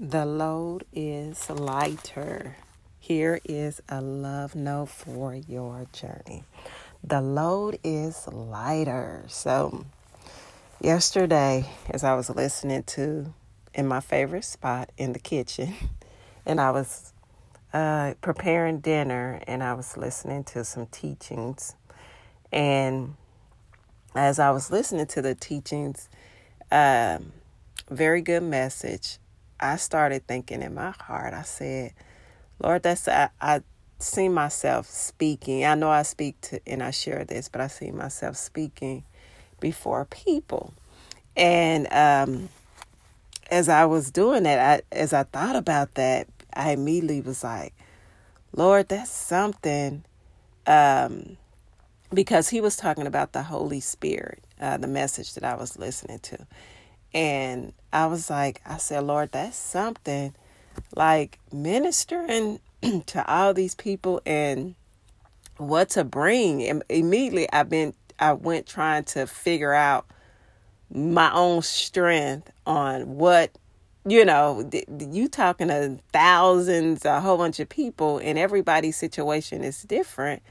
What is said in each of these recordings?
The load is lighter. Here is a love note for your journey. The load is lighter. So yesterday, as I was listening to In My Favorite Spot in the kitchen, and I was preparing dinner, and I was listening to some teachings. And as I was listening to the teachings, very good message, I started thinking in my heart, I said, Lord, I see myself speaking. I know I speak to, and I share this, but I see myself speaking before people. And as I was doing that, as I thought about that, I immediately was like, Lord, that's something, because he was talking about the Holy Spirit, the message that I was listening to. And I was like, I said, Lord, that's something, like ministering to all these people and what to bring. And immediately I went trying to figure out my own strength on what, you know, you talking to thousands, a whole bunch of people, and everybody's situation is different.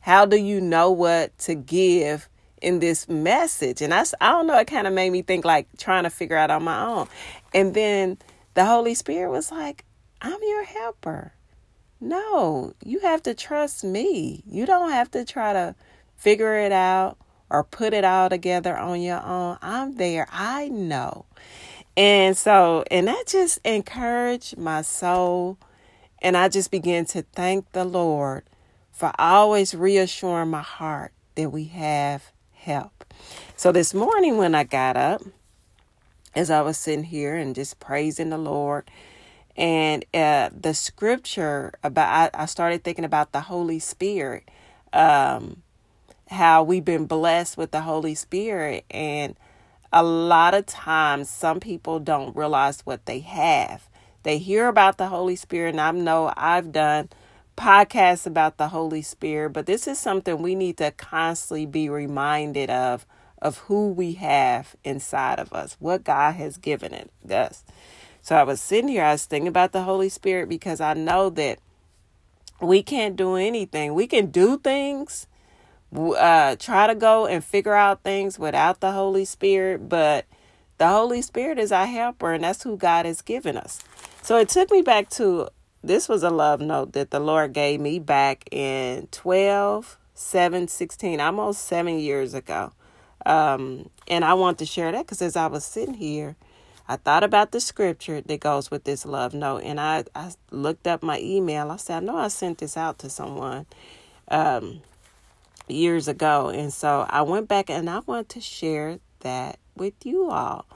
How do you know what to give in this message? And I don't know, it kind of made me think, like, trying to figure out on my own. And then the Holy Spirit was like, I'm your helper. No, you have to trust me. You don't have to try to figure it out or put it all together on your own. I'm there. I know. And so, and that just encouraged my soul. And I just began to thank the Lord for always reassuring my heart that we have help. So this morning when I got up, as I was sitting here and just praising the Lord, and the scripture about, I started thinking about the Holy Spirit, how we've been blessed with the Holy Spirit. And a lot of times, some people don't realize what they have. They hear about the Holy Spirit, and I know I've done podcasts about the Holy Spirit, but this is something we need to constantly be reminded of who we have inside of us, what God has given it us. So I was sitting here, I was thinking about the Holy Spirit, because I know that we can't do anything. We can do things, try to go and figure out things without the Holy Spirit, but the Holy Spirit is our helper, and that's who God has given us. So it took me back to, this was a love note that the Lord gave me back in 16, almost 7 years ago. And I want to share that because as I was sitting here, I thought about the scripture that goes with this love note. And I looked up my email. I said, I know I sent this out to someone years ago. And so I went back and I want to share that with you all.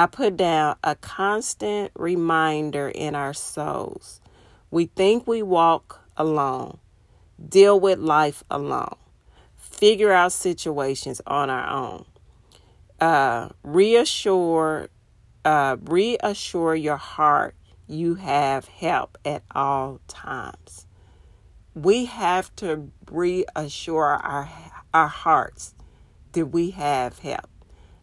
I put down a constant reminder in our souls. We think we walk alone, deal with life alone, figure out situations on our own. Reassure your heart you have help at all times. We have to reassure our hearts that we have help.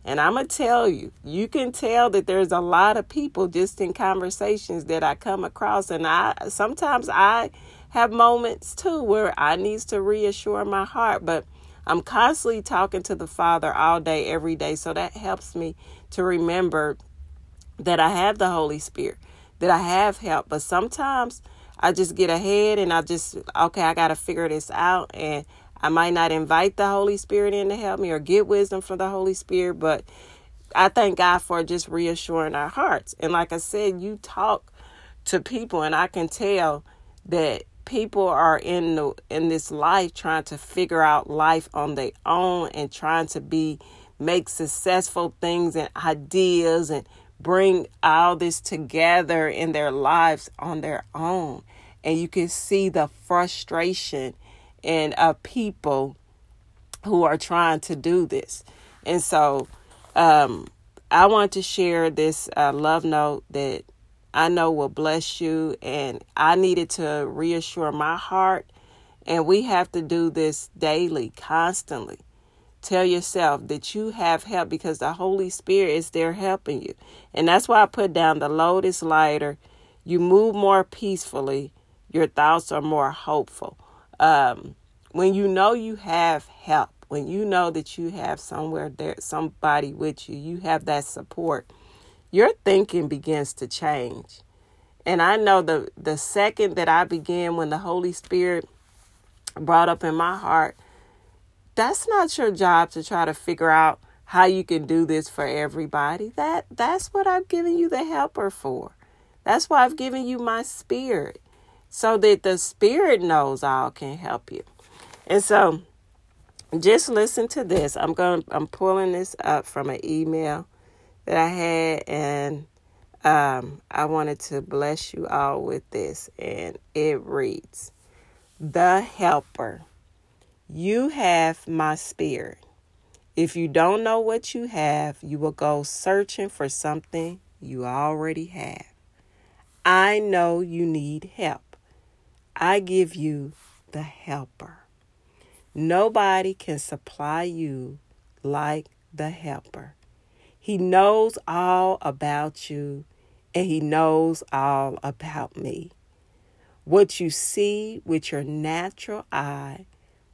And I'm going to tell you, you can tell that there's a lot of people just in conversations that I come across. And I sometimes have moments too where I need to reassure my heart, but I'm constantly talking to the Father all day, every day. So that helps me to remember that I have the Holy Spirit, that I have help. But sometimes I just get ahead and I got to figure this out. And I might not invite the Holy Spirit in to help me or get wisdom from the Holy Spirit. But I thank God for just reassuring our hearts. And like I said, you talk to people and I can tell that people are in this life trying to figure out life on their own and trying to make successful things and ideas and bring all this together in their lives on their own. And you can see the frustration in people who are trying to do this. And so I want to share this love note that I know will bless you, and I needed to reassure my heart, and we have to do this daily, constantly, Tell yourself that you have help because the Holy Spirit is there helping you. And that's why I put down the load is lighter. You move more peacefully. Your thoughts are more hopeful. When you know you have help, when you know that you have somewhere there, somebody with you, you have that support, your thinking begins to change. And I know the second that I began when the Holy Spirit brought up in my heart, that's not your job to try to figure out how you can do this for everybody. That's what I've given you the helper for. That's why I've given you my spirit, so that the spirit knows all can help you. And so just listen to this. I'm pulling this up from an email that I had, and I wanted to bless you all with this. And it reads, "The helper. You have my spirit. If you don't know what you have, you will go searching for something you already have. I know you need help. I give you the helper. Nobody can supply you like the helper. He knows all about you, and he knows all about me. What you see with your natural eye,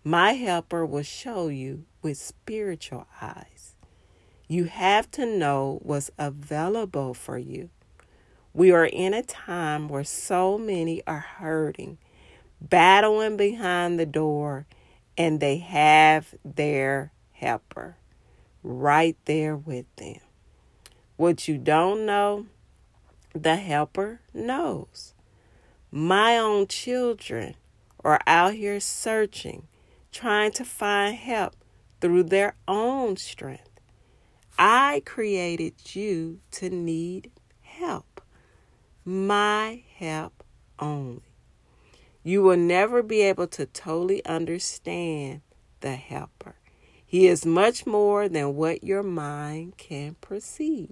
my helper will show you with spiritual eyes. You have to know what's available for you. We are in a time where so many are hurting, battling behind the door, and they have their helper right there with them. What you don't know, the helper knows. My own children are out here searching, trying to find help through their own strength. I created you to need help. My help only. You will never be able to totally understand the helper. He is much more than what your mind can perceive.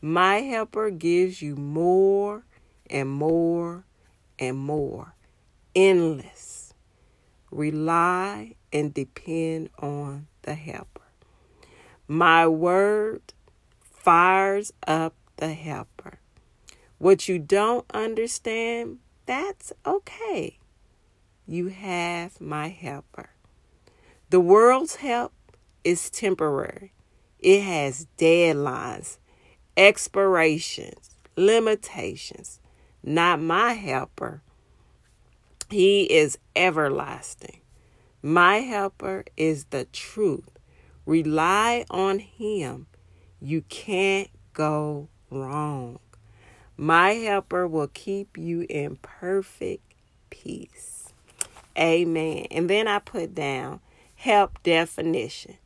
My helper gives you more and more and more. Endless. Rely and depend on the helper. My word fires up the helper. What you don't understand, that's okay. You have my helper. The world's help is temporary. It has deadlines, expirations, limitations. Not my helper. He is everlasting. My helper is the truth. Rely on him. You can't go wrong. My helper will keep you in perfect peace." Amen. And then I put down help definition.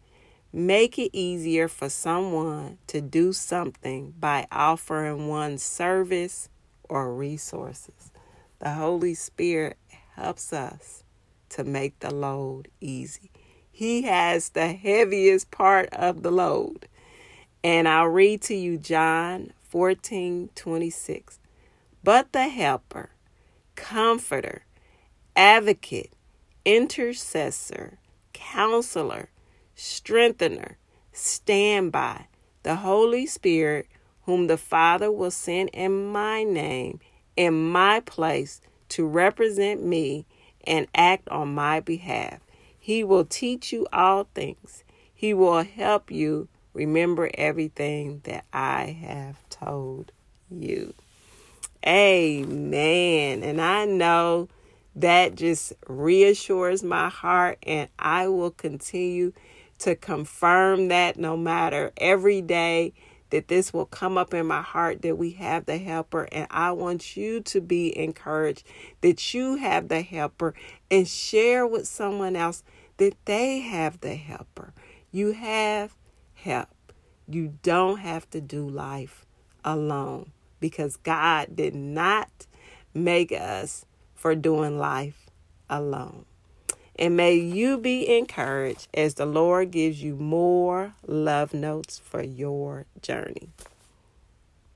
Make it easier for someone to do something by offering one's service or resources. The Holy Spirit helps us to make the load easy. He has the heaviest part of the load. And I'll read to you John 14:26. "But the helper, comforter, advocate, intercessor, counselor, strengthener, standby, the Holy Spirit, whom the Father will send in my name, in my place, to represent me and act on my behalf. He will teach you all things. He will help you remember everything that I have told you." Amen. And I know that just reassures my heart, and I will continue to confirm that no matter every day that this will come up in my heart, that we have the helper. And I want you to be encouraged that you have the helper, and share with someone else that they have the helper. You have help. You don't have to do life alone, because God did not make us for doing life alone. And may you be encouraged as the Lord gives you more love notes for your journey.